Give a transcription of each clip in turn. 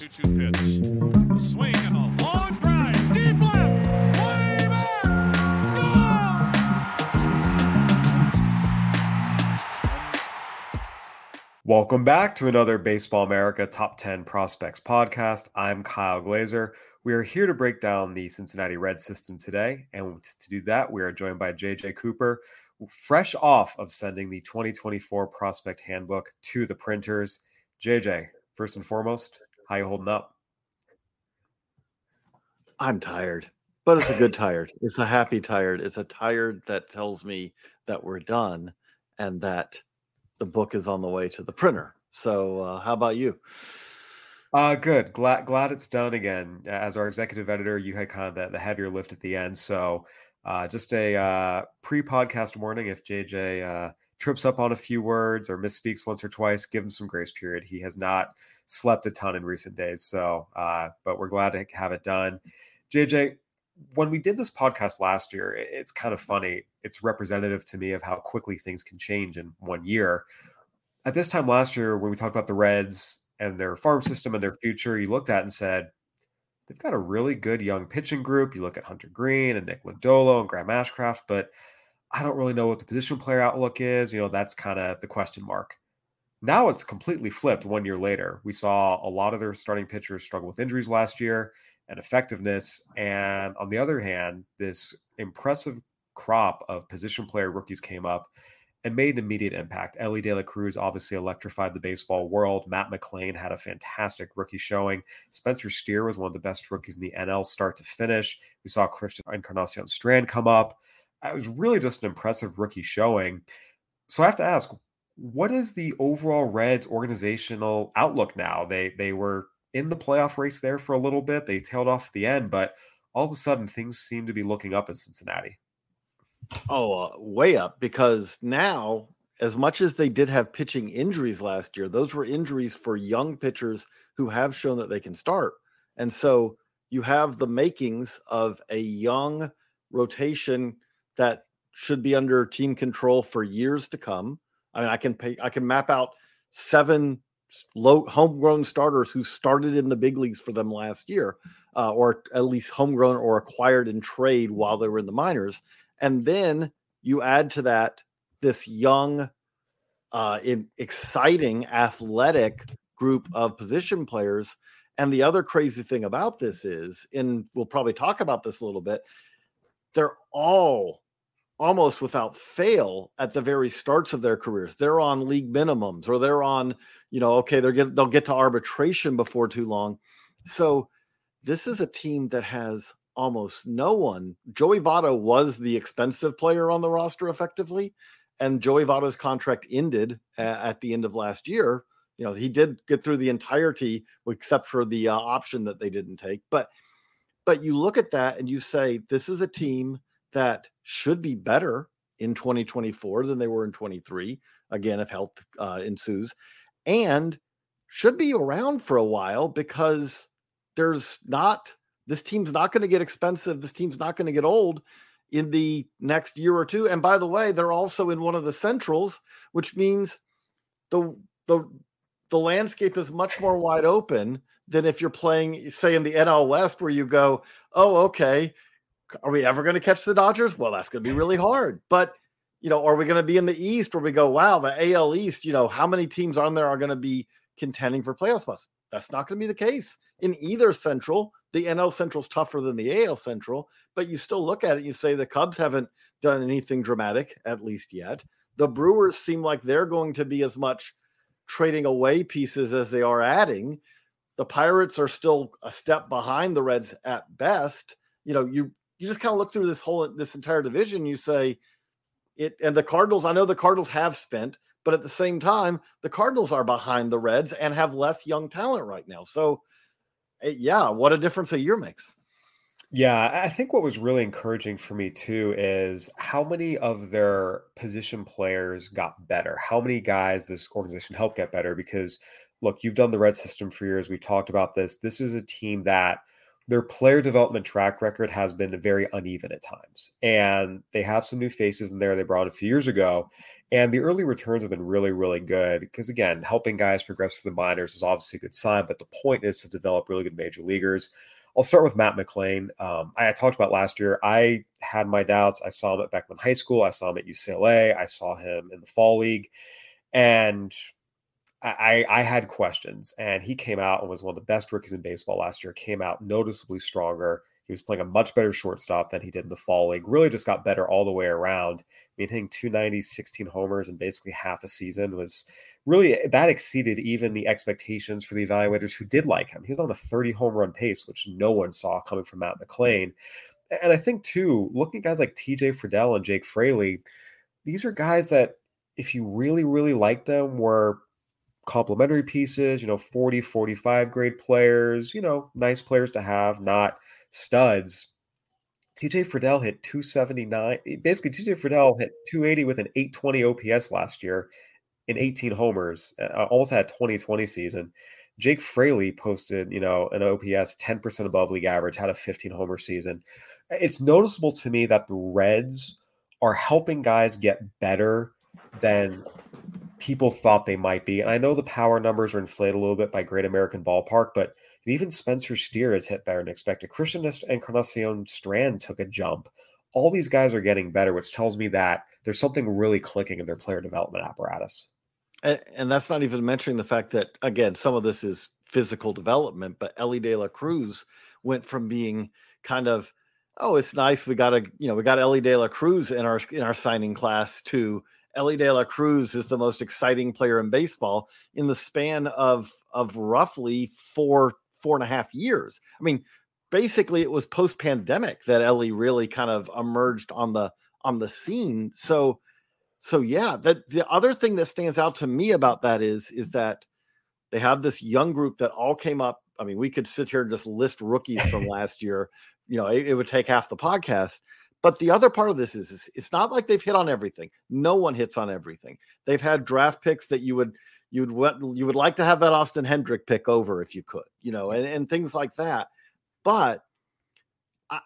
2-2 pitch. A swing and a long drive. Deep left. Way back. Gone. Welcome back to another Baseball America Top 10 Prospects podcast. I'm Kyle Glazer. We are here to break down the Cincinnati Reds system today. And to do that, we are joined by J.J. Cooper, fresh off of sending the 2024 Prospect Handbook to the printers. J.J., first and foremost, how you holding up? I'm tired, but it's a good tired. It's a happy tired. It's a tired that tells me that we're done and that the book is on the way to the printer. So how about you? Good. Glad it's done again. As our executive editor, you had kind of the heavier lift at the end. So just a pre-podcast warning, if JJ trips up on a few words or misspeaks once or twice, give him some grace period. He has not slept a ton in recent days. So, but we're glad to have it done. JJ, when we did this podcast last year, it's kind of funny. It's representative to me of how quickly things can change in 1 year. At this time last year, when we talked about the Reds and their farm system and their future, you looked at and said, they've got a really good young pitching group. You look at Hunter Greene and Nick Lodolo and Graham Ashcraft, but I don't really know what the position player outlook is. You know, that's kind of the question mark. Now it's completely flipped 1 year later. We saw a lot of their starting pitchers struggle with injuries last year and effectiveness. And on the other hand, this impressive crop of position player rookies came up and made an immediate impact. Elly De La Cruz obviously electrified the baseball world. Matt McLain had a fantastic rookie showing. Spencer Steer was one of the best rookies in the NL start to finish. We saw Christian Encarnacion-Strand come up. It was really just an impressive rookie showing. So I have to ask, what is the overall Reds organizational outlook now? They were in the playoff race there for a little bit. They tailed off at the end, but all of a sudden things seem to be looking up in Cincinnati. Way up, because now, as much as they did have pitching injuries last year, those were injuries for young pitchers who have shown that they can start. And so you have the makings of a young rotation that should be under team control for years to come. I mean, I can map out seven low homegrown starters who started in the big leagues for them last year, or at least homegrown or acquired in trade while they were in the minors. And then you add to that this young, exciting, athletic group of position players. And the other crazy thing about this is, and we'll probably talk about this a little bit, they're all almost without fail at the very starts of their careers. They're on league minimums, or they're on, they'll get to arbitration before too long. So this is a team that has almost no one. Joey Votto was the expensive player on the roster effectively, and Joey Votto's contract ended at the end of last year. You know, he did get through the entirety except for the option that they didn't take. But you look at that and you say, this is a team that should be better in 2024 than they were in 23, again, if health ensues, and should be around for a while, because this team's not going to get expensive. This team's not going to get old in the next year or two. And by the way, they're also in one of the Centrals, which means the landscape is much more wide open than if you're playing, say, in the NL West, where you go, oh, okay, are we ever going to catch the Dodgers? Well, that's going to be really hard. But, are we going to be in the East, where we go, wow, the AL East, how many teams on there are going to be contending for playoff spots? That's not going to be the case in either Central. The NL Central is tougher than the AL Central, but you still look at it and you say the Cubs haven't done anything dramatic, at least yet. The Brewers seem like they're going to be as much trading away pieces as they are adding. The Pirates are still a step behind the Reds at best. You just kind of look through this entire division, you say it, and the Cardinals, I know the Cardinals have spent, but at the same time, the Cardinals are behind the Reds and have less young talent right now. So yeah, what a difference a year makes. Yeah, I think what was really encouraging for me too is how many of their position players got better, how many guys this organization helped get better. Because look, you've done the Red system for years. We've talked about this. This is a team that their player development track record has been very uneven at times. And they have some new faces in there they brought a few years ago. And the early returns have been really, really good. Because again, helping guys progress to the minors is obviously a good sign, but the point is to develop really good major leaguers. I'll start with Matt McLain. I talked about last year. I had my doubts. I saw him at Beckman High School. I saw him at UCLA. I saw him in the Fall League. And I had questions, and he came out and was one of the best rookies in baseball last year, came out noticeably stronger. He was playing a much better shortstop than he did in the Fall League, really just got better all the way around. I mean, hitting 290, 16 homers in basically half a season was really, that exceeded even the expectations for the evaluators who did like him. He was on a 30 home run pace, which no one saw coming from Matt McLain. And I think too, looking at guys like TJ Friedl and Jake Fraley, these are guys that if you really, really like them were complementary pieces, 40, 45 grade players, nice players to have, not studs. TJ Friedl hit 279. Basically, TJ Friedl hit 280 with an 820 OPS last year in 18 homers, almost had a 2020 season. Jake Fraley posted, an OPS 10% above league average, had a 15 homer season. It's noticeable to me that the Reds are helping guys get better than people thought they might be. And I know the power numbers are inflated a little bit by Great American Ballpark, but even Spencer Steer has hit better than expected. Christian Encarnacion-Strand took a jump. All these guys are getting better, which tells me that there's something really clicking in their player development apparatus. And that's not even mentioning the fact that, again, some of this is physical development, but Elly De La Cruz went from being kind of, oh, it's nice, we got Elly De La Cruz in our signing class to Elly De La Cruz is the most exciting player in baseball in the span of roughly four and a half years. I mean, basically it was post-pandemic that Elly really kind of emerged on the scene. So yeah, that the other thing that stands out to me about that is that they have this young group that all came up. I mean, we could sit here and just list rookies from last year. It would take half the podcast. But the other part of this is it's not like they've hit on everything. No one hits on everything. They've had draft picks that you would like to have that Austin Hendrick pick over if you could, and things like that. But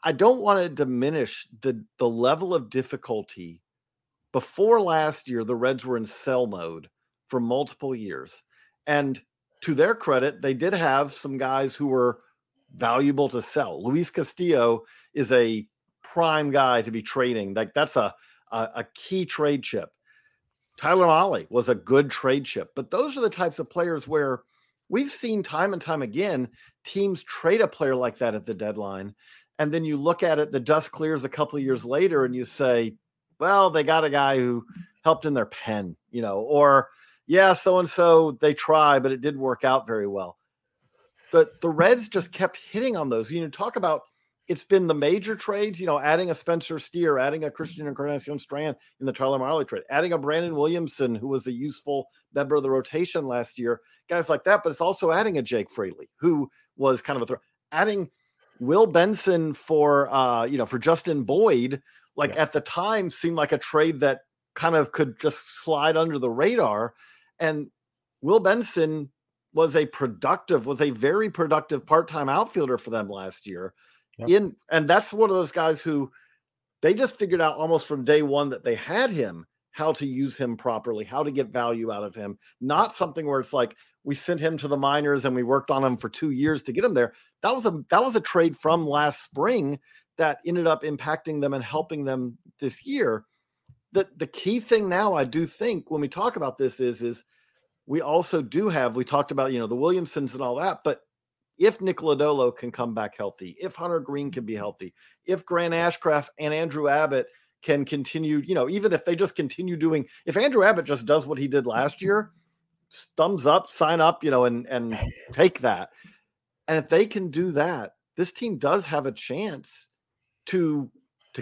I don't want to diminish the level of difficulty. Before last year, the Reds were in sell mode for multiple years. And to their credit, they did have some guys who were valuable to sell. Luis Castillo is a prime guy to be trading. Like that's a key trade chip. Tyler Mahle was a good trade chip, but those are the types of players where we've seen time and time again, teams trade a player like that at the deadline. And then you look at it, the dust clears a couple of years later and you say, well, they got a guy who helped in their pen, or yeah, so-and-so they try, but it didn't work out very well. The Reds just kept hitting on those, talk about, it's been the major trades, adding a Spencer Steer, adding a Christian Encarnacion-Strand in the Tyler Mahle trade, adding a Brandon Williamson, who was a useful member of the rotation last year, guys like that. But it's also adding a Jake Fraley, who was kind of a throw, adding Will Benson for Justin Boyd, At the time seemed like a trade that kind of could just slide under the radar. And Will Benson was a very productive part-time outfielder for them last year. Yep. And that's one of those guys who they just figured out almost from day one that they had him, how to use him properly, how to get value out of him. Not something where it's like we sent him to the minors and we worked on him for 2 years to get him there. That was a trade from last spring that ended up impacting them and helping them this year. The key thing now, I do think, when we talk about this is we also do have, we talked about, the Williamsons and all that, but if Nick Lodolo can come back healthy, if Hunter Greene can be healthy, if Grant Ashcraft and Andrew Abbott can continue, even if they just continue doing, if Andrew Abbott just does what he did last year, thumbs up, sign up, and take that. And if they can do that, this team does have a chance to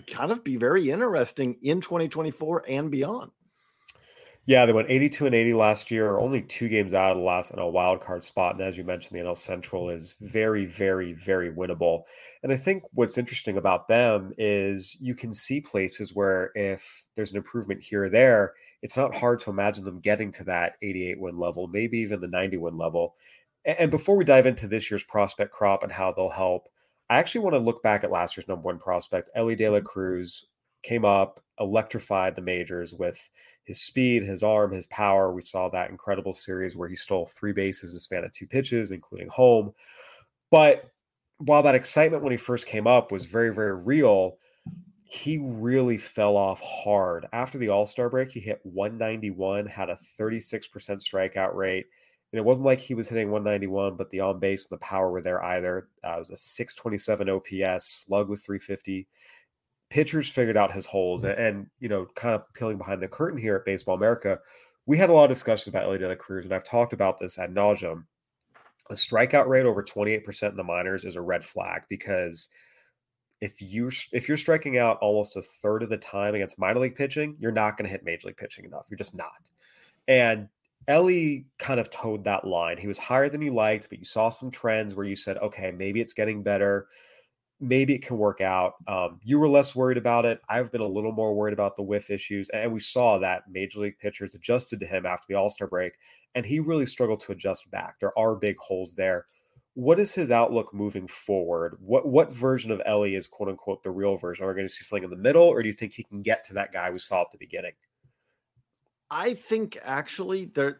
kind of be very interesting in 2024 and beyond. Yeah, they went 82-80 last year, only 2 games out of the last in a wild card spot. And as you mentioned, the NL Central is very, very, very winnable. And I think what's interesting about them is you can see places where if there's an improvement here or there, it's not hard to imagine them getting to that 88 win level, maybe even the 90 win level. And before we dive into this year's prospect crop and how they'll help, I actually want to look back at last year's number one prospect. Elly De La Cruz came up, electrified the majors with his speed, his arm, his power. We saw that incredible series where he stole 3 bases in the span of 2 pitches, including home. But while that excitement when he first came up was very, very real, he really fell off hard. After the All-Star break, he hit 191, had a 36% strikeout rate. And it wasn't like he was hitting 191, but the on-base and the power were there either. It was a 627 OPS, slug was 350. Pitchers figured out his holes. And, you know, kind of peeling behind the curtain here at Baseball America, we had a lot of discussions about Elly De La Cruz, and I've talked about this ad nauseum. A strikeout rate over 28% in the minors is a red flag, because if you're striking out almost a third of the time against minor league pitching, you're not going to hit major league pitching enough. You're just not. And Elly kind of towed that line. He was higher than you liked, but you saw some trends where you said, okay, maybe it's getting better. Maybe it can work out. You were less worried about it. I've been a little more worried about the whiff issues. And we saw that major league pitchers adjusted to him after the All-Star break, and he really struggled to adjust back. There are big holes there. What is his outlook moving forward? What version of Elly is, quote unquote, the real version? Are we going to see something in the middle, or do you think he can get to that guy we saw at the beginning? I think actually the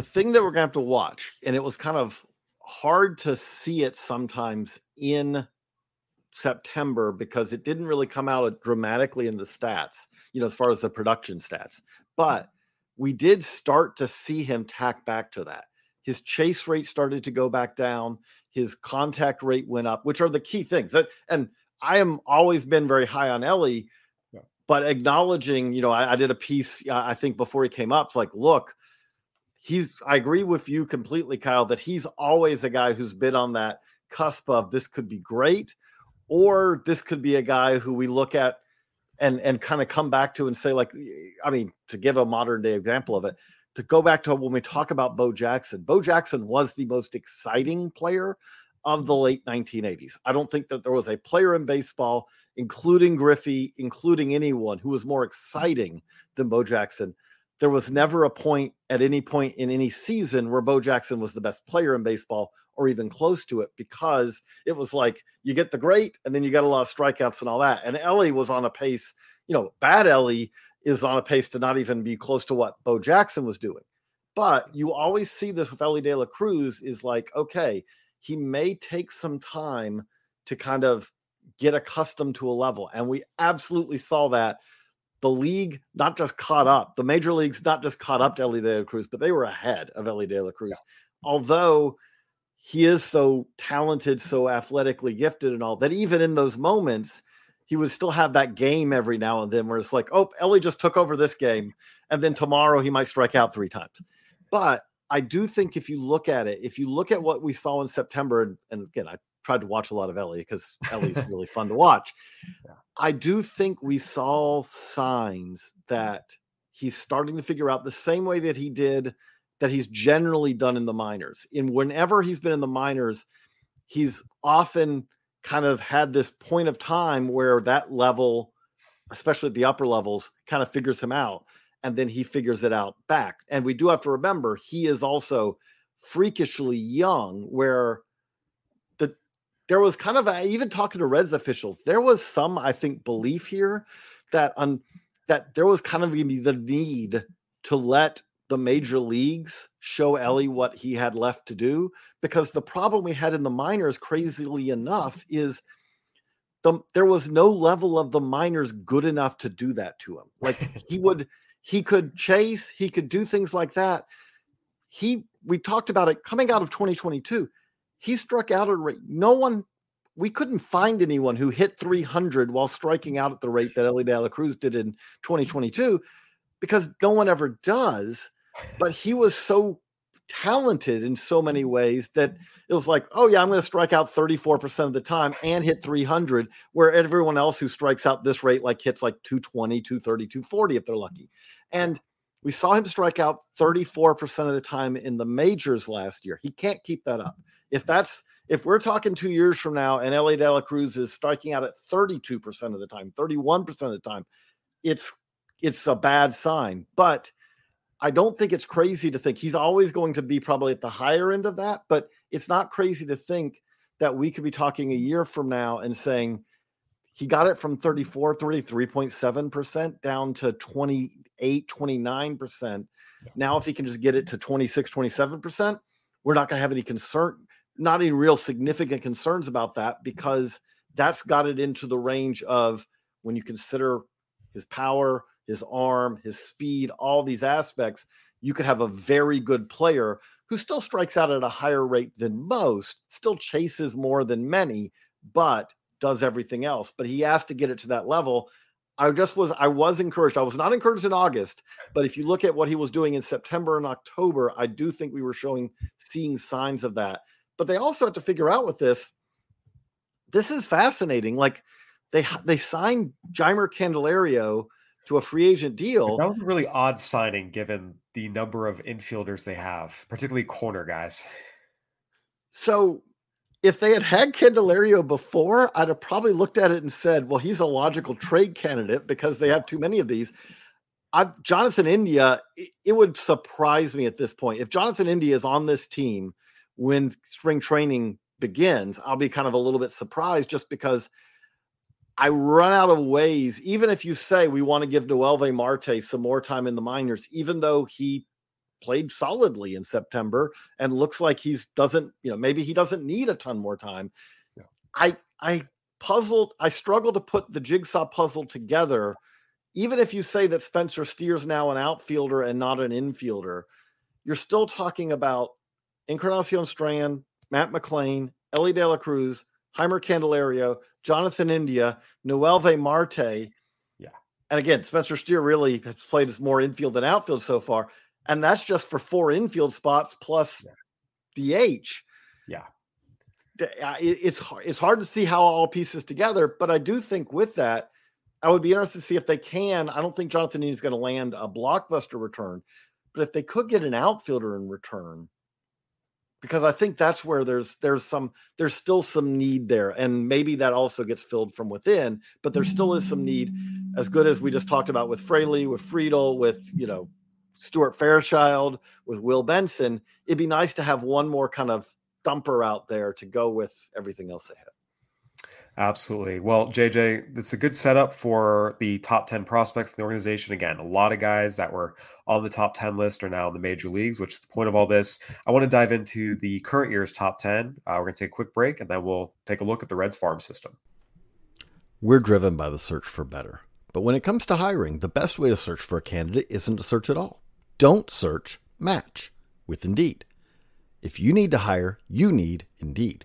thing that we're going to have to watch, and it was kind of hard to see it sometimes in September because it didn't really come out dramatically in the stats, you know, as far as the production stats, but we did start to see him tack back to that. His chase rate started to go back down. His contact rate went up, which are the key things that, and I am always been very high on Elly, yeah, but acknowledging, you know, I did a piece, I think before he came up, it's like, look, I agree with you completely, Kyle, that he's always a guy who's been on that cusp of this could be great, or this could be a guy who we look at and kind of come back to and say, like, I mean, to give a modern day example of it, to go back to when we talk about Bo Jackson. Bo Jackson was the most exciting player of the late 1980s. I don't think that there was a player in baseball, including Griffey, including anyone, who was more exciting than Bo Jackson. There was never a point at any point in any season where Bo Jackson was the best player in baseball or even close to it, because it was like you get the great and then you got a lot of strikeouts and all that. And Elly was on a pace, you know, bad Elly is on a pace to not even be close to what Bo Jackson was doing. But you always see this with Elly De La Cruz is like, okay, he may take some time to kind of get accustomed to a level. And we absolutely saw that. The league not just caught up, the major leagues not just caught up to Elly De La Cruz, but they were ahead of Elly De La Cruz. Yeah. Although he is so talented, so athletically gifted and all that, even in those moments, he would still have that game every now and then where it's like, oh, Elly just took over this game, and then tomorrow he might strike out 3 times. But I do think if you look at it, if you look at what we saw in September, and again, I tried to watch a lot of Elly because Elly's really fun to watch. Yeah. I do think we saw signs that he's starting to figure out the same way that he did, that he's generally done in the minors. And whenever he's been in the minors, he's often kind of had this point of time where that level, especially at the upper levels, kind of figures him out. And then he figures it out back. And we do have to remember, he is also freakishly young, where there was kind of even talking to Reds officials, there was some, I think, belief here that that there was kind of the need to let the major leagues show Elly what he had left to do, because the problem we had in the minors, crazily enough, is there was no level of the minors good enough to do that to him. Like he could chase, he could do things like that. We talked about it coming out of 2022. He struck out at a rate. We couldn't find anyone who hit 300 while striking out at the rate that Elly De La Cruz did in 2022, because no one ever does. But he was so talented in so many ways that it was like, oh yeah, I'm going to strike out 34% of the time and hit 300, where everyone else who strikes out this rate like hits like 220, 230, 240 if they're lucky. And we saw him strike out 34% of the time in the majors last year. He can't keep that up. If we're talking 2 years from now and Elly De La Cruz is striking out at 32% of the time, 31% of the time, it's a bad sign. But I don't think it's crazy to think he's always going to be probably at the higher end of that, but it's not crazy to think that we could be talking a year from now and saying he got it from 33.7% down to 28, 29%. Now, if he can just get it to 26, 27%, we're not going to have any concern, not any real significant concerns about that, because that's got it into the range of, when you consider his power, his arm, his speed, all these aspects, you could have a very good player who still strikes out at a higher rate than most, still chases more than many, but does everything else. But he has to get it to that level. I was encouraged. I was not encouraged in August, but if you look at what he was doing in September and October, I do think we were seeing signs of that. But they also have to figure out with this. This is fascinating. Like, they signed Jeimer Candelario to a free agent deal. That was a really odd signing given the number of infielders they have, particularly corner guys. So if they had Candelario before, I'd have probably looked at it and said, well, he's a logical trade candidate because they have too many of these. Jonathan India, it would surprise me at this point. If Jonathan India is on this team when spring training begins, I'll be kind of a little bit surprised, just because I run out of ways. Even if you say we want to give Noelvi Marte some more time in the minors, even though he played solidly in September and looks like maybe he doesn't need a ton more time. Yeah. I struggle to put the jigsaw puzzle together. Even if you say that Spencer Steer's now an outfielder and not an infielder, you're still talking about Encarnacion-Strand, Matt McLain, Elly De La Cruz, Jeimer Candelario, Jonathan India, Noelvi Marte. Yeah. And again, Spencer Steer really has played as more infield than outfield so far. And that's just for 4 infield spots plus DH. Yeah. It's hard to see how all pieces together, but I do think with that, I would be interested to see if they can. I don't think Jonathan India is going to land a blockbuster return, but if they could get an outfielder in return, because I think that's where there's still some need there. And maybe that also gets filled from within, but there still is some need, as good as we just talked about with Fraley, with Friedl, with, Stuart Fairchild, with Will Benson. It'd be nice to have one more kind of thumper out there to go with everything else they have. Absolutely. Well, JJ, it's a good setup for the top 10 prospects in the organization. Again, a lot of guys that were on the top 10 list are now in the major leagues, which is the point of all this. I want to dive into the current year's top 10. We're going to take a quick break, and then we'll take a look at the Reds farm system. We're driven by the search for better. But when it comes to hiring, the best way to search for a candidate isn't to search at all. Don't search, match with Indeed. If you need to hire, you need Indeed.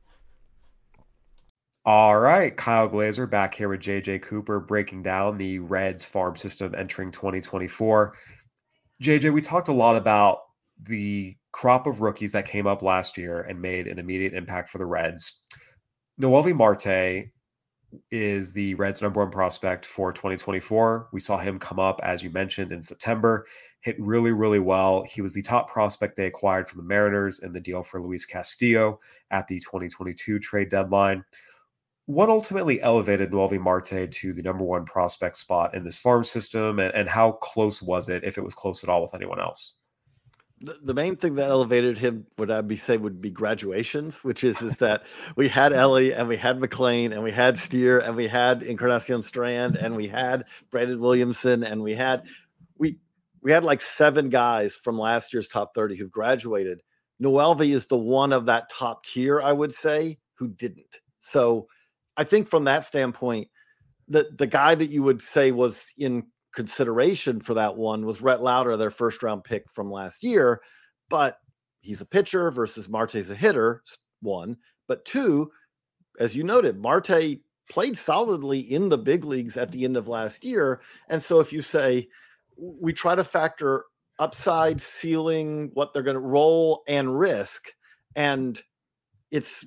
All right, Kyle Glazer back here with J.J. Cooper breaking down the Reds farm system entering 2024. J.J., we talked a lot about the crop of rookies that came up last year and made an immediate impact for the Reds. Noelvi Marte is the Reds' number one prospect for 2024. We saw him come up, as you mentioned, in September, hit really, really well. He was the top prospect they acquired from the Mariners in the deal for Luis Castillo at the 2022 trade deadline. What ultimately elevated Noelvi Marte to the number one prospect spot in this farm system, and how close was it, if it was close at all, with anyone else? The main thing that elevated him, would I be say, would be graduations, which is that we had Elly and we had McLain and we had Steer and we had Encarnacion-Strand and we had Brandon Williamson and we had like seven guys from last year's top 30 who've graduated. Noelvi is the one of that top tier, I would say, who didn't. So I think from that standpoint, the guy that you would say was in consideration for that one was Rhett Lowder, their first round pick from last year, but he's a pitcher versus Marte's a hitter, one. But two, as you noted, Marte played solidly in the big leagues at the end of last year. And so if you say we try to factor upside, ceiling, what they're going to roll and risk, and it's,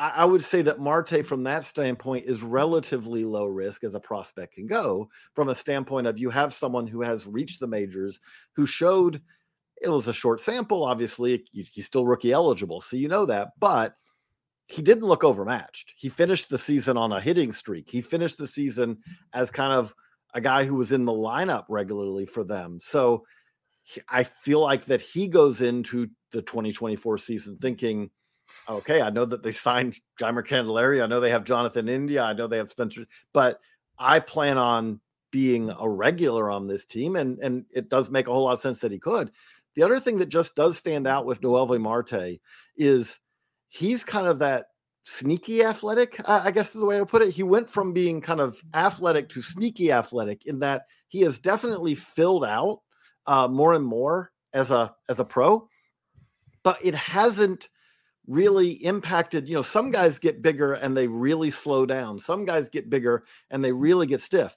I would say that Marte from that standpoint is relatively low risk as a prospect can go, from a standpoint of you have someone who has reached the majors, who showed, it was a short sample. Obviously he's still rookie eligible. So, you know that, but he didn't look overmatched. He finished the season on a hitting streak. He finished the season as kind of a guy who was in the lineup regularly for them. So I feel like that he goes into the 2024 season thinking, okay, I know that they signed Jeimer Candelario. I know they have Jonathan India. I know they have Spencer, but I plan on being a regular on this team. And it does make a whole lot of sense that he could. The other thing that just does stand out with Noelvi Marte is he's kind of that sneaky athletic, I guess is the way I put it. He went from being kind of athletic to sneaky athletic in that he has definitely filled out more and more as a pro, but it hasn't really impacted. You know, some guys get bigger and they really slow down. Some guys get bigger and they really get stiff.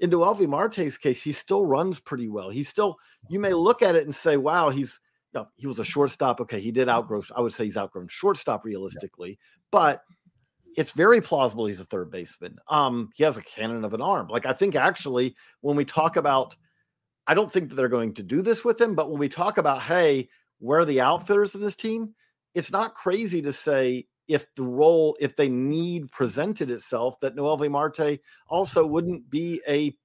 In Noelvi Marte's case, he still runs pretty well. He still, you may look at it and say, wow, he was a shortstop. Okay, he did outgrow. I would say he's outgrown shortstop realistically, but it's very plausible he's a third baseman. He has a cannon of an arm. Like, I think actually when we talk about, I don't think that they're going to do this with him, but when we talk about, hey, where are the outfitters in this team? It's not crazy to say if they need presented itself, that Noelvi Marte also wouldn't be a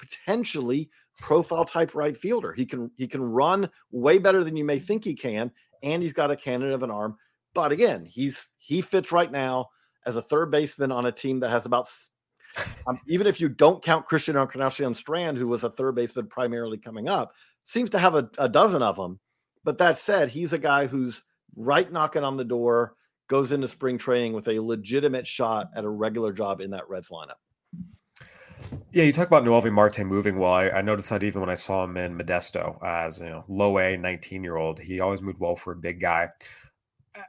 potentially profile type right fielder. He can run way better than you may think he can, and he's got a cannon of an arm. But again, he fits right now as a third baseman on a team that has about, even if you don't count Christian Encarnacion-Strand, who was a third baseman primarily coming up, seems to have a dozen of them. But that said, he's a guy who's right knocking on the door, goes into spring training with a legitimate shot at a regular job in that Reds lineup. Yeah, you talk about Noelvi Marte moving well. I noticed that even when I saw him in Modesto as, low A 19-year-old, he always moved well for a big guy.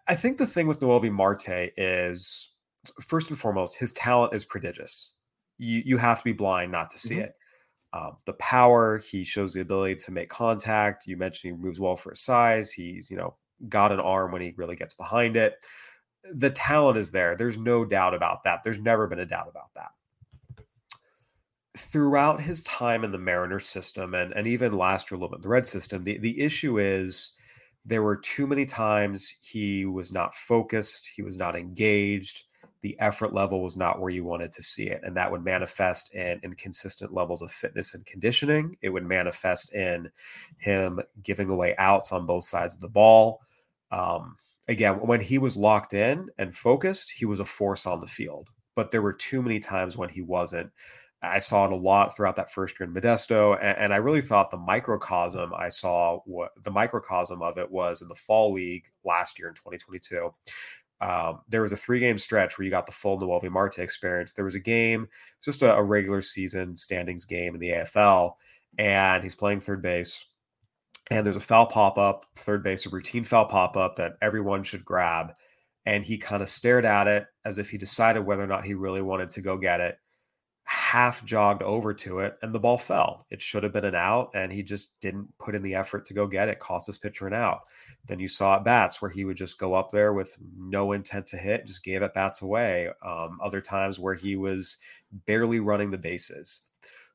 I think the thing with Noelvi Marte is, first and foremost, his talent is prodigious. You have to be blind not to see it. The power, he shows the ability to make contact. You mentioned he moves well for his size. He's, got an arm when he really gets behind it. The talent is there. There's no doubt about that. There's never been a doubt about that. Throughout his time in the Mariners system and even last year a little bit in the Red system, the issue is there were too many times he was not focused. He was not engaged. The effort level was not where you wanted to see it. And that would manifest in inconsistent levels of fitness and conditioning. It would manifest in him giving away outs on both sides of the ball. Again, when he was locked in and focused, he was a force on the field, but there were too many times when he wasn't. I saw it a lot throughout that first year in Modesto. And I really thought the microcosm of it was in the fall league last year in 2022. There was a 3-game stretch where you got the full Noelvi Marte experience. There was a game, just a regular season standings game in the AFL, and he's playing third base. And there's a foul pop-up, third base, a routine foul pop-up that everyone should grab. And he kind of stared at it as if he decided whether or not he really wanted to go get it, half jogged over to it, and the ball fell. It should have been an out, and he just didn't put in the effort to go get it, cost his pitcher an out. Then you saw at bats where he would just go up there with no intent to hit, just gave at bats away. Other times where he was barely running the bases.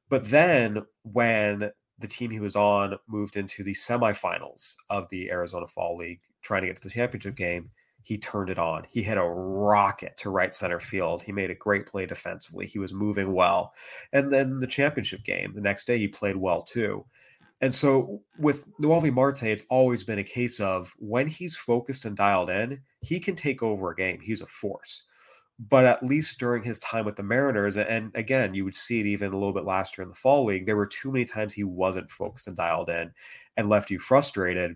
But then when the team he was on moved into the semifinals of the Arizona Fall League, trying to get to the championship game, he turned it on. He hit a rocket to right center field. He made a great play defensively. He was moving well. And then the championship game, the next day, he played well too. And so with Noelvi Marte, it's always been a case of when he's focused and dialed in, he can take over a game. He's a force. But at least during his time with the Mariners, and again, you would see it even a little bit last year in the Fall League, there were too many times he wasn't focused and dialed in and left you frustrated.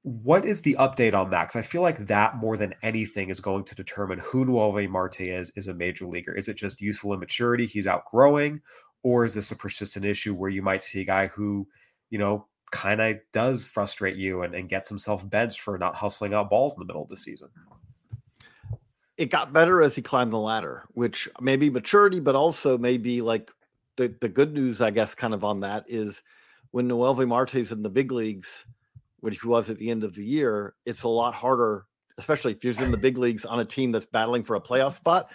What is the update on that? Because I feel like that more than anything is going to determine who Noelvi Marte is a major leaguer. Is it just youthful immaturity he's outgrowing? Or is this a persistent issue where you might see a guy who, you know, kind of does frustrate you and gets himself benched for not hustling out balls in the middle of the season? It got better as he climbed the ladder, which may be maturity, but also maybe like the good news, I guess, kind of on that is when Noelvi Marte's in the big leagues, which he was at the end of the year, it's a lot harder, especially if he's in the big leagues on a team that's battling for a playoff spot.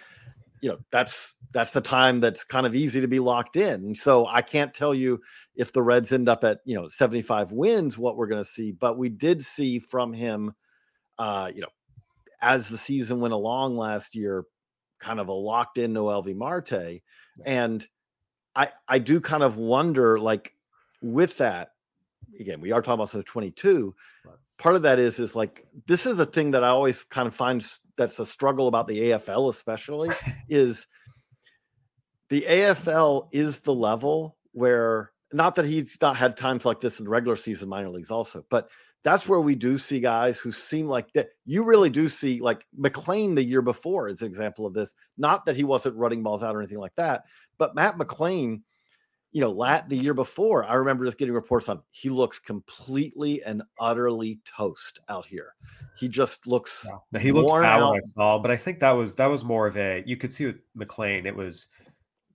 You know, that's the time that's kind of easy to be locked in. So I can't tell you if the Reds end up at, you know, 75 wins, what we're going to see, but we did see from him, you know, as the season went along last year, kind of a locked in Noelvi Marte. And I do kind of wonder, like with that, again, we are talking about 22. Right. Part of that is like, this is a thing that I always kind of find that's a struggle about the AFL, especially is the AFL is the level where, not that he's not had times like this in the regular season, minor leagues also, but that's where we do see guys who seem like that. You really do see, like McLain the year before is an example of this. Not that he wasn't running balls out or anything like that, but Matt McLain, you know, the year before, I remember just getting reports on, he looks completely and utterly toast out here. He just looks, yeah. He looked out, but I think that was more of a, you could see with McLain, it was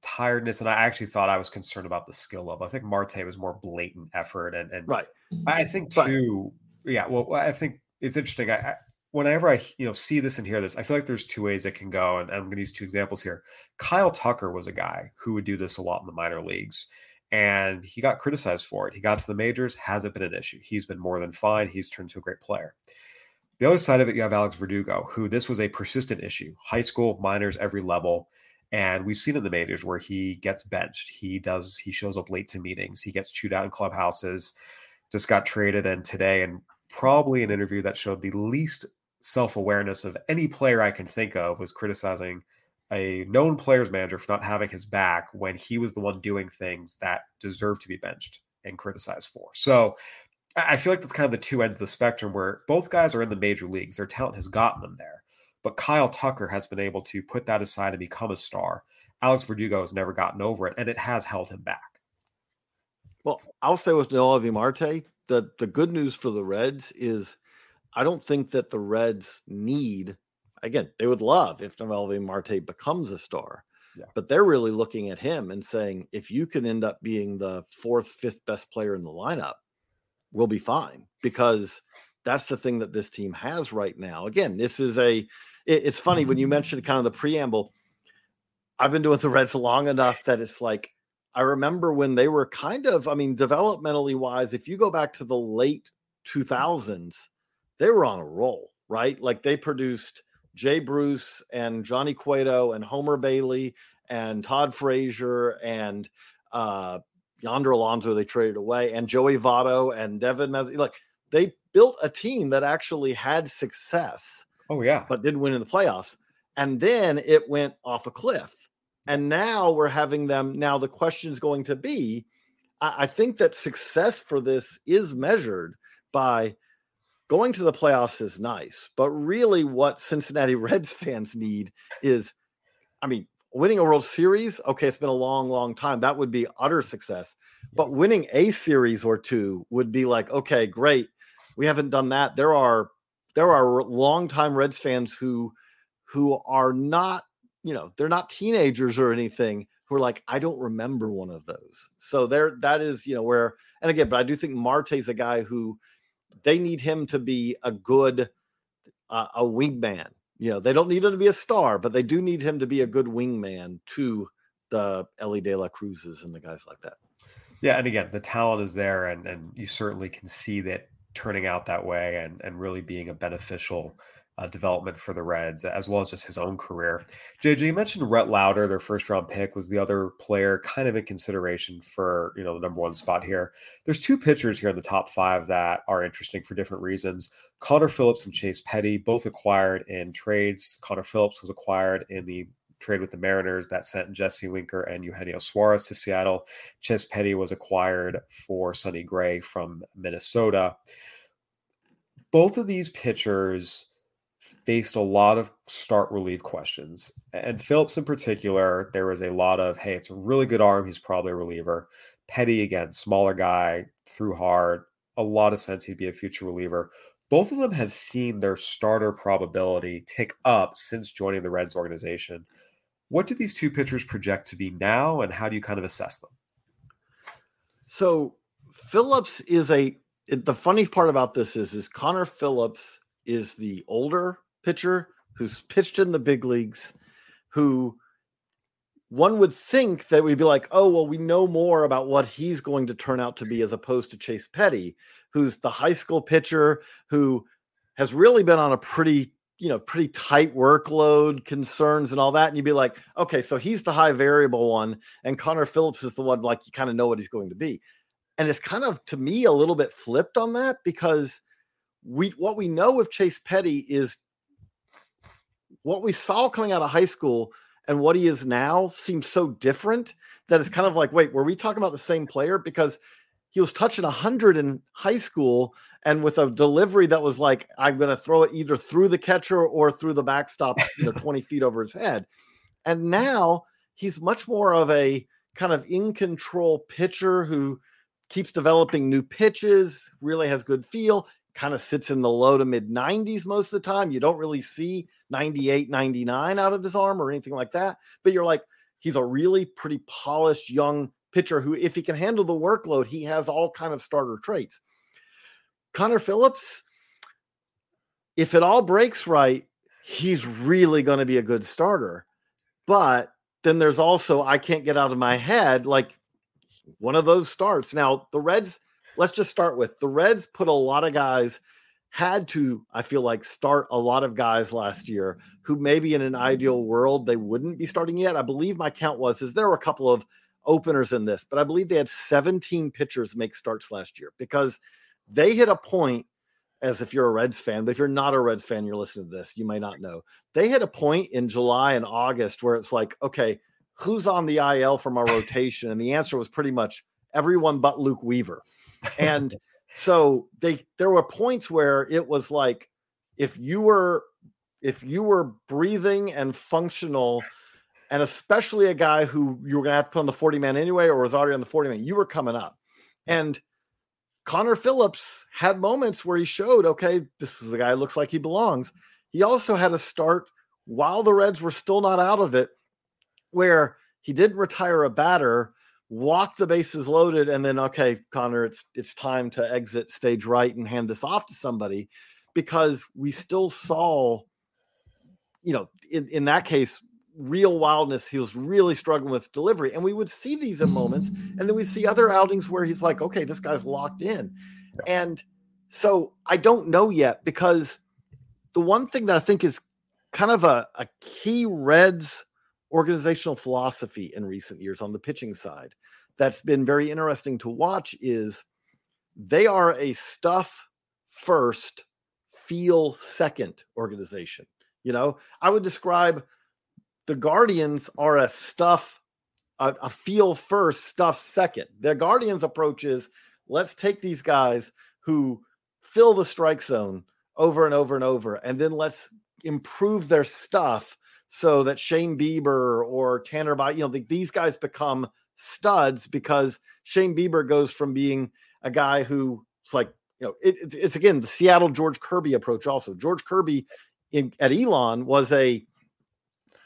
tiredness. And I actually thought I was concerned about the skill level. I think Marte was more blatant effort. And right. I think too, but, yeah, well, I think it's interesting. I whenever I, you know, see this and hear this, I feel like there's two ways it can go. And I'm going to use two examples here. Kyle Tucker was a guy who would do this a lot in the minor leagues, and he got criticized for it. He got to the majors, hasn't been an issue. He's been more than fine. He's turned to a great player. The other side of it, you have Alex Verdugo, who this was a persistent issue, high school, minors, every level. And we've seen in the majors where he gets benched. He shows up late to meetings. He gets chewed out in clubhouses, just got traded. And today, and probably an interview that showed the least self-awareness of any player I can think of, was criticizing a known player's manager for not having his back when he was the one doing things that deserved to be benched and criticized for. So I feel like that's kind of the two ends of the spectrum, where both guys are in the major leagues. Their talent has gotten them there, but Kyle Tucker has been able to put that aside and become a star. Alex Verdugo has never gotten over it, and it has held him back. Well, I'll say with Noelvi Marte, the good news for the Reds is, I don't think that the Reds need, again, they would love if Noelvi Marte becomes a star, yeah, but they're really looking at him and saying, if you can end up being the 4th, 5th best player in the lineup, we'll be fine, because that's the thing that this team has right now. Again, this is it's funny when you mentioned kind of the preamble, I've been doing the Reds long enough that it's like, I remember when they were kind of, I mean, developmentally wise, if you go back to the late 2000s, they were on a roll, right? Like they produced Jay Bruce and Johnny Cueto and Homer Bailey and Todd Frazier and Yonder Alonso, they traded away, and Joey Votto and Devin Mezzi. Like they built a team that actually had success. Oh yeah. But didn't win in the playoffs. And then it went off a cliff, and now we're having them. Now the question is going to be, I think that success for this is measured by, going to the playoffs is nice, but really what Cincinnati Reds fans need is, I mean, winning a World Series, okay, it's been a long, long time. That would be utter success. But winning a series or two would be like, okay, great. We haven't done that. There are longtime Reds fans who are not, you know, they're not teenagers or anything, who are like, I don't remember one of those. So there, that is, you know, where, and again, but I do think Marte's a guy who, they need him to be a good a wingman. You know, they don't need him to be a star, but they do need him to be a good wingman to the Elly De La Cruzes and the guys like that. Yeah, and again, the talent is there, and you certainly can see that turning out that way and really being a beneficial development for the Reds, as well as just his own career. JJ, you mentioned Rhett Lowder, their first round pick, was the other player kind of in consideration for, you know, the #1 spot here. There's two pitchers here in the top five that are interesting for different reasons. Connor Phillips and Chase Petty, both acquired in trades. Connor Phillips was acquired in the trade with the Mariners that sent Jesse Winker and Eugenio Suarez to Seattle. Chase Petty was acquired for Sonny Gray from Minnesota. Both of these pitchers faced a lot of start relief questions. And Phillips in particular, there was a lot of, hey, it's a really good arm, he's probably a reliever. Petty, again, smaller guy, threw hard, a lot of sense he'd be a future reliever. Both of them have seen their starter probability tick up since joining the Reds organization. What do these two pitchers project to be now, and how do you kind of assess them? So Phillips is the funny part about this is Connor Phillips is the older pitcher who's pitched in the big leagues, who one would think that we'd be like, oh, well, we know more about what he's going to turn out to be, as opposed to Chase Petty, who's the high school pitcher who has really been on a pretty tight workload, concerns and all that. And you'd be like, okay, so he's the high variable one. And Connor Phillips is the one, like, you kind of know what he's going to be. And it's kind of, to me, a little bit flipped on that, because what we know of Chase Petty is what we saw coming out of high school and what he is now seems so different that it's kind of like, wait, were we talking about the same player? Because he was touching 100 in high school, and with a delivery that was like, I'm going to throw it either through the catcher or through the backstop, 20 feet over his head. And now he's much more of a kind of in control pitcher who keeps developing new pitches, really has good feel, kind of sits in the low to mid 90s most of the time. You don't really see 98, 99 out of his arm or anything like that, but you're like, he's a really pretty polished young pitcher who, if he can handle the workload, he has all kind of starter traits. Connor Phillips, if it all breaks right, he's really going to be a good starter. But then there's also, I can't get out of my head, like one of those starts. Now the Reds, let's just start with the Reds put a lot of guys, had to, I feel like, start a lot of guys last year who maybe in an ideal world they wouldn't be starting yet. I believe my count was there were a couple of openers in this, but I believe they had 17 pitchers make starts last year, because they hit a point, as if you're a Reds fan, but if you're not a Reds fan, you're listening to this, you may not know. They hit a point in July and August where it's like, okay, who's on the IL from our rotation? And the answer was pretty much everyone but Luke Weaver. And so there were points where it was like, if you were breathing and functional, and especially a guy who you were going to have to put on the 40-man anyway, or was already on the 40-man, you were coming up. And Connor Phillips had moments where he showed, okay, this is a guy who looks like he belongs. He also had a start while the Reds were still not out of it, where he did retire a batter, walk the bases loaded, and then, okay, Connor, it's time to exit stage right and hand this off to somebody, because we still saw, in that case, real wildness. He was really struggling with delivery, and we would see these in moments, and then we see other outings where he's like, okay, this guy's locked in. Yeah. And so I don't know yet, because the one thing that I think is kind of a key Reds organizational philosophy in recent years on the pitching side that's been very interesting to watch is they are a stuff first, feel second organization. I would describe the Guardians are a stuff, a feel first, stuff second. The Guardians' approach is, let's take these guys who fill the strike zone over and over and over, and then let's improve their stuff so that Shane Bieber or Tanner Bybee, these guys become studs, because Shane Bieber goes from being a guy who's like, it's again, the Seattle George Kirby approach also. George Kirby at Elon was a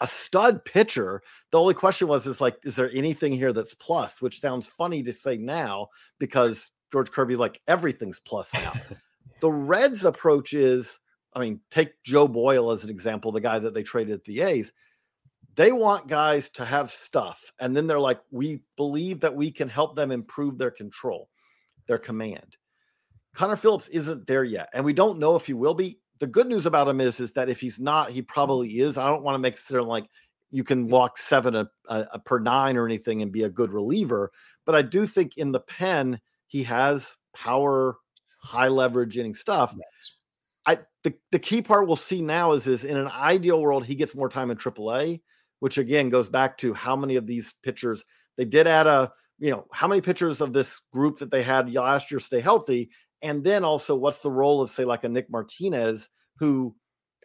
stud pitcher. The only question was, is there anything here that's plus, which sounds funny to say now, because George Kirby, like, everything's plus now. The Reds approach is, take Joe Boyle as an example, the guy that they traded at the A's. They want guys to have stuff. And then they're like, we believe that we can help them improve their control, their command. Connor Phillips isn't there yet, and we don't know if he will be. the good news about him is that if he's not, he probably is. I don't want to make it certain like you can walk seven per nine or anything and be a good reliever. But I do think in the pen, he has power, high leverage inning stuff. Yes. The key part we'll see now is in an ideal world, he gets more time in AAA, which again goes back to how many of these pitchers they did add how many pitchers of this group that they had last year stay healthy. And then also what's the role of, say, like a Nick Martinez, who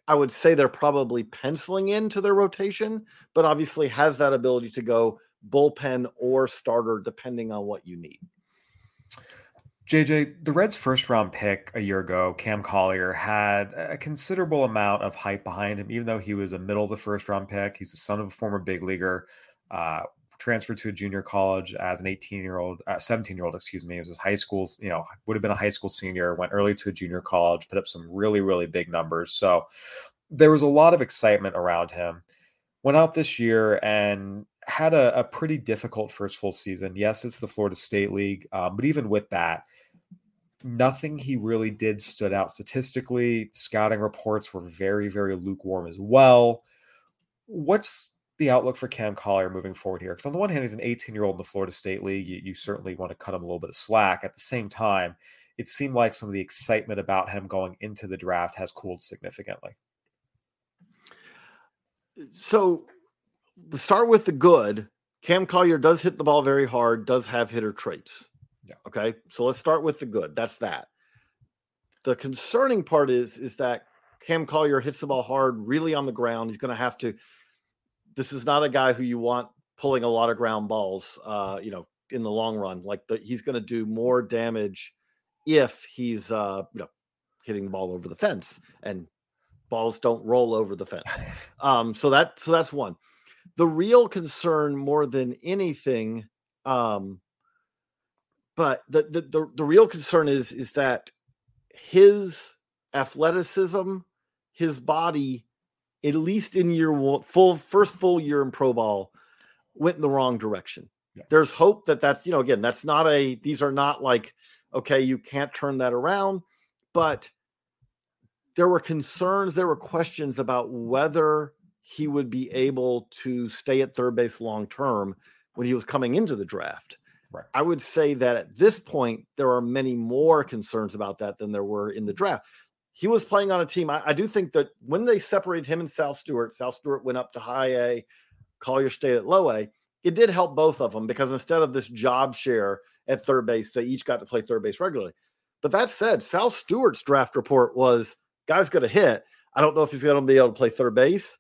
I would say they're probably penciling into their rotation, but obviously has that ability to go bullpen or starter, depending on what you need. JJ, the Reds' first-round pick a year ago, Cam Collier, had a considerable amount of hype behind him, even though he was a middle-of-the-first-round pick. He's the son of a former big leaguer, transferred to a junior college as an 17-year-old. It was his high school's, would have been a high school senior, went early to a junior college, put up some really, really big numbers. So there was a lot of excitement around him. Went out this year and had a pretty difficult first full season. Yes, it's the Florida State League, but even with that, nothing he really did stood out statistically. Scouting reports were very, very lukewarm as well. What's the outlook for Cam Collier moving forward here? Because on the one hand, he's an 18-year-old in the Florida State League. You certainly want to cut him a little bit of slack. At the same time, it seemed like some of the excitement about him going into the draft has cooled significantly. So to start with the good, Cam Collier does hit the ball very hard, does have hitter traits. Yeah. Okay. So let's start with the good. That's that. The concerning part is that Cam Collier hits the ball hard, really on the ground. He's going to have to, this is not a guy who you want pulling a lot of ground balls, in the long run, he's going to do more damage if he's, hitting the ball over the fence, and balls don't roll over the fence. So that's one. The real concern more than anything, but the real concern is that his athleticism, his body, at least in year one, first full year in pro ball, went in the wrong direction. Yeah. There's hope that's, again, that's not these are not like, okay, you can't turn that around, but there were concerns, there were questions about whether he would be able to stay at third base long-term when he was coming into the draft. Right. I would say that at this point, there are many more concerns about that than there were in the draft. He was playing on a team. I do think that when they separated him and South Stewart went up to high A, Collier stayed at low A. It did help both of them because instead of this job share at third base, they each got to play third base regularly. But that said, South Stewart's draft report was, guy's going to hit. I don't know if he's going to be able to play third base.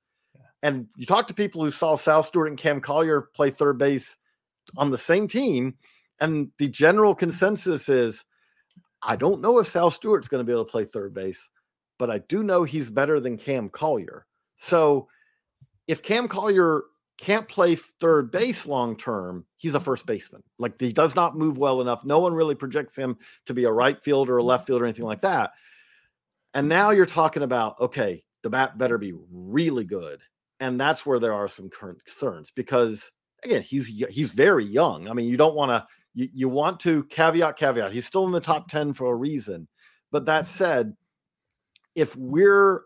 And you talk to people who saw South Stewart and Cam Collier play third base on the same team, and the general consensus is, I don't know if South Stewart's going to be able to play third base, but I do know he's better than Cam Collier. So if Cam Collier can't play third base long-term, he's a first baseman. He does not move well enough. No one really projects him to be a right fielder or a left fielder or anything like that. And now you're talking about, okay, the bat better be really good. And that's where there are some current concerns because, again, he's very young. I mean, you don't want to – you want to caveat. He's still in the top 10 for a reason. But that said, if we're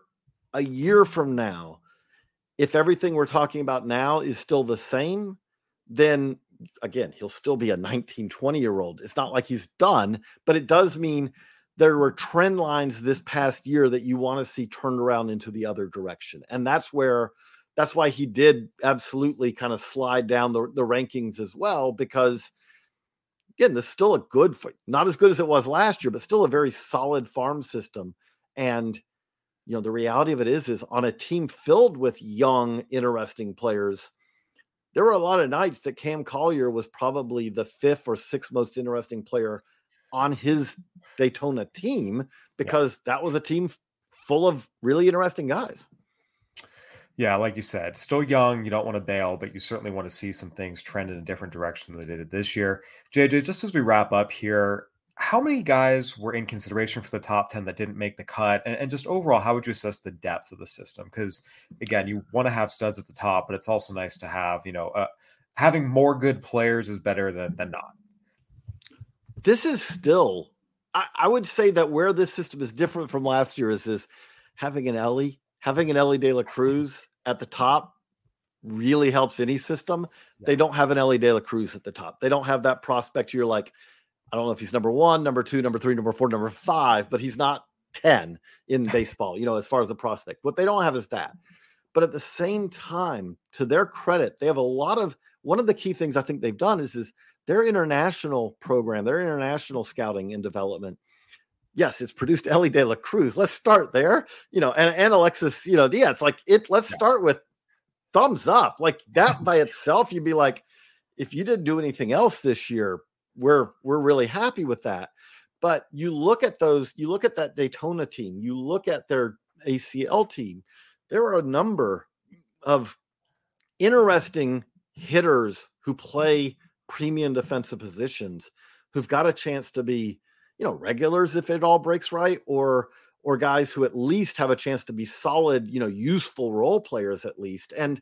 a year from now, if everything we're talking about now is still the same, then, again, he'll still be a 19, 20-year-old. It's not like he's done, but it does mean there were trend lines this past year that you want to see turned around into the other direction. And that's where – that's why he did absolutely kind of slide down the rankings as well, because again, this is still a good, not as good as it was last year, but still a very solid farm system. And, the reality of it is on a team filled with young, interesting players, there were a lot of nights that Cam Collier was probably the fifth or sixth most interesting player on his Daytona team, because that was a team full of really interesting guys. Yeah, like you said, still young. You don't want to bail, but you certainly want to see some things trend in a different direction than they did this year. JJ, just as we wrap up here, how many guys were in consideration for the top 10 that didn't make the cut? And just overall, how would you assess the depth of the system? Because, again, you want to have studs at the top, but it's also nice to have, having more good players is better than not. This is still, I would say that where this system is different from last year is having an Elly De La Cruz at the top really helps any system. Yeah. They don't have an Elly De La Cruz at the top. They don't have that prospect. You're like, I don't know if he's number one, number two, number three, number four, number five, but he's not 10 in baseball, as far as the prospect. What they don't have is that. But at the same time, to their credit, they have one of the key things I think they've done is their international program, their international scouting and development. Yes, it's produced Elly De La Cruz. Let's start there, and Alexis, Diaz. Like let's start with thumbs up. Like that by itself, you'd be like, if you didn't do anything else this year, we're really happy with that. But you look at that Daytona team, you look at their ACL team, there are a number of interesting hitters who play premium defensive positions who've got a chance to be, regulars if it all breaks right, or guys who at least have a chance to be solid, useful role players at least. And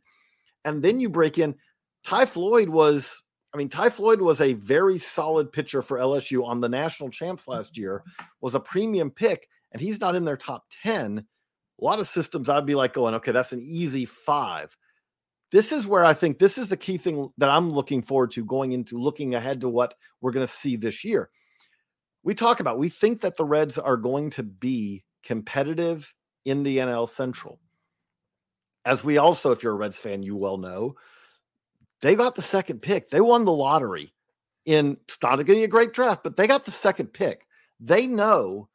then you break in. Ty Floyd was a very solid pitcher for LSU on the national champs last year, was a premium pick, and he's not in their top 10. A lot of systems I'd be like going, okay, that's an easy 5. This is where I think this is the key thing that I'm looking forward to looking ahead to what we're going to see this year. We think that the Reds are going to be competitive in the NL Central. As we also, if you're a Reds fan, you well know, they got the second pick. They won the lottery. It's not going to be a great draft, but they got the second pick. They know,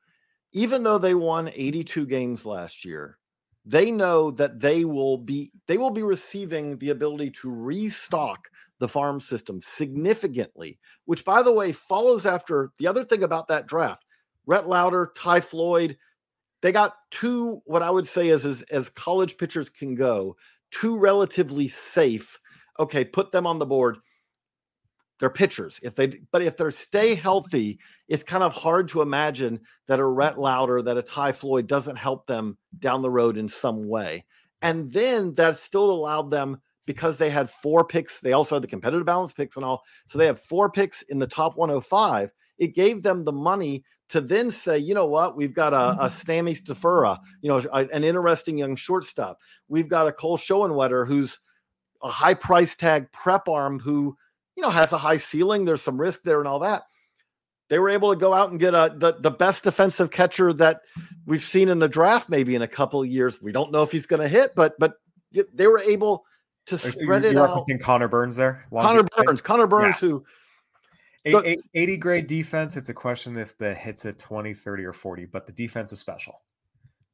even though they won 82 games last year, they know that they will be receiving the ability to restock the farm system significantly, which, by the way, follows after the other thing about that draft. Rhett Lowder, Ty Floyd, they got two, what I would say is as college pitchers can go, two relatively safe. Okay, put them on the board. They're pitchers. If they stay healthy, it's kind of hard to imagine that a Rhett Lowder, that a Ty Floyd doesn't help them down the road in some way. And then that still allowed them, because they had 4 picks. They also had the competitive balance picks and all. So they have 4 picks in the top 105. It gave them the money to then say, you know what, we've got a Stammis Tafura, an interesting young shortstop. We've got a Cole Schoenwetter, who's a high price tag prep arm who, has a high ceiling. There's some risk there and all that. They were able to go out and get the best defensive catcher that we've seen in the draft, maybe in a couple of years. We don't know if he's going to hit, but they were able to spread it out. Connor Burns there. Connor Burns, who 80 grade defense. It's a question if the hit's a 20, 30 or 40, but the defense is special.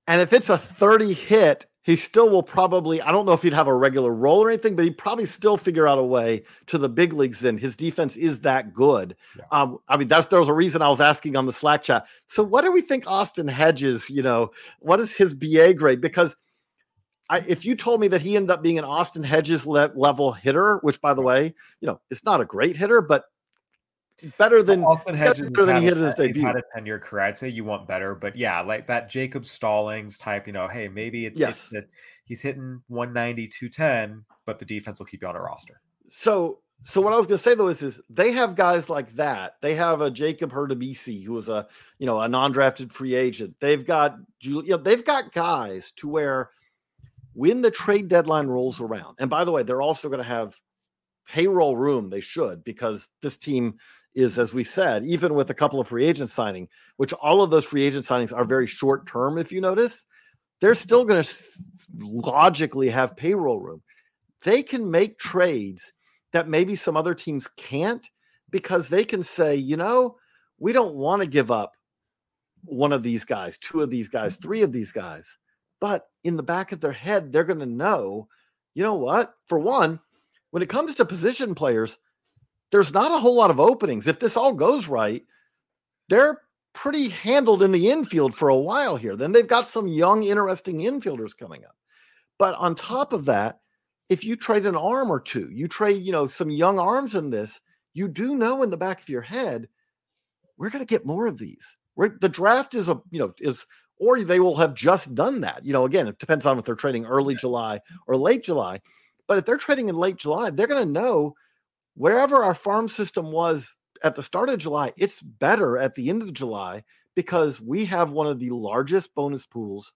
And if it's a 30 hit, he still will probably, I don't know if he'd have a regular role or anything, but he'd probably still figure out a way to the big leagues. Then his defense is that good. Yeah. There was a reason I was asking on the Slack chat. So what do we think Austin Hedges, what is his BA grade? Because if you told me that he ended up being an Austin Hedges level hitter, which by the way, it's not a great hitter, but better than Austin Hedges than he he's had a 10-year career. I'd say you want better, but yeah, like that Jacob Stallings type, hey, maybe he's hitting 190, 210, but the defense will keep you on a roster. So what I was going to say though is they have guys like that. They have a Jacob Hurtubise who was a non-drafted free agent. They've got they've got guys to where when the trade deadline rolls around. And by the way, they're also going to have payroll room. They should, because this team is, as we said, even with a couple of free agent signing, which all of those free agent signings are very short term. If you notice, they're still going to logically have payroll room. They can make trades that maybe some other teams can't, because they can say, we don't want to give up one of these guys, two of these guys, three of these guys. But in the back of their head, they're going to know, what, for one, when it comes to position players, there's not a whole lot of openings. If this all goes right, they're pretty handled in the infield for a while here. Then they've got some young, interesting infielders coming up. But on top of that, if you trade an arm or two, you trade, some young arms in this, you do know in the back of your head, we're going to get more of these. The draft is or they will have just done that. Again, it depends on if they're trading early July or late July. But if they're trading in late July, they're going to know wherever our farm system was at the start of July, it's better at the end of July, because we have one of the largest bonus pools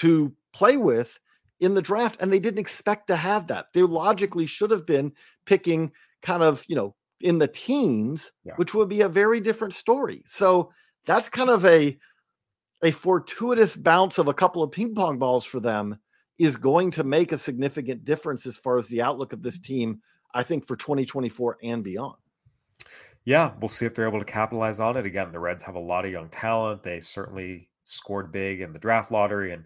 to play with in the draft, and they didn't expect to have that. They logically should have been picking kind of, you know, in the teens, which would be a very different story. So that's kind of a fortuitous bounce of a couple of ping pong balls for them is going to make a significant difference as far as the outlook of this team, I think, for 2024 and beyond. Yeah, we'll see if they're able to capitalize on it. Again, the Reds have a lot of young talent. They certainly scored big in the draft lottery, and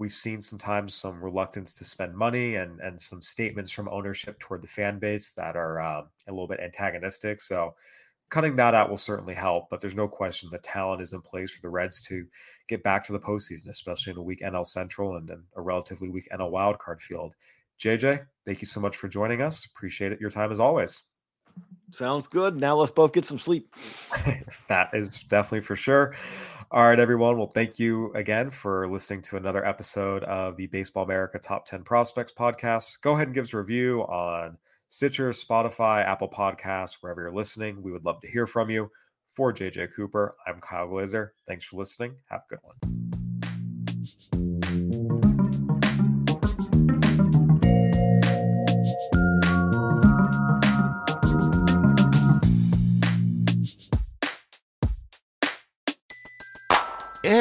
we've seen sometimes some reluctance to spend money and some statements from ownership toward the fan base that are a little bit antagonistic. So cutting that out will certainly help, but there's no question the talent is in place for the Reds to get back to the postseason, especially in a weak NL Central and then a relatively weak NL wildcard field. JJ, thank you so much for joining us. Appreciate it. Your time as always. Sounds good. Now let's both get some sleep. That is definitely for sure. All right, everyone. Well, thank you again for listening to another episode of the Baseball America Top 10 Prospects podcast. Go ahead and give us a review on Stitcher, Spotify, Apple Podcasts, wherever you're listening. We would love to hear from you. For JJ Cooper, I'm Kyle Glazer. Thanks for listening. Have a good one.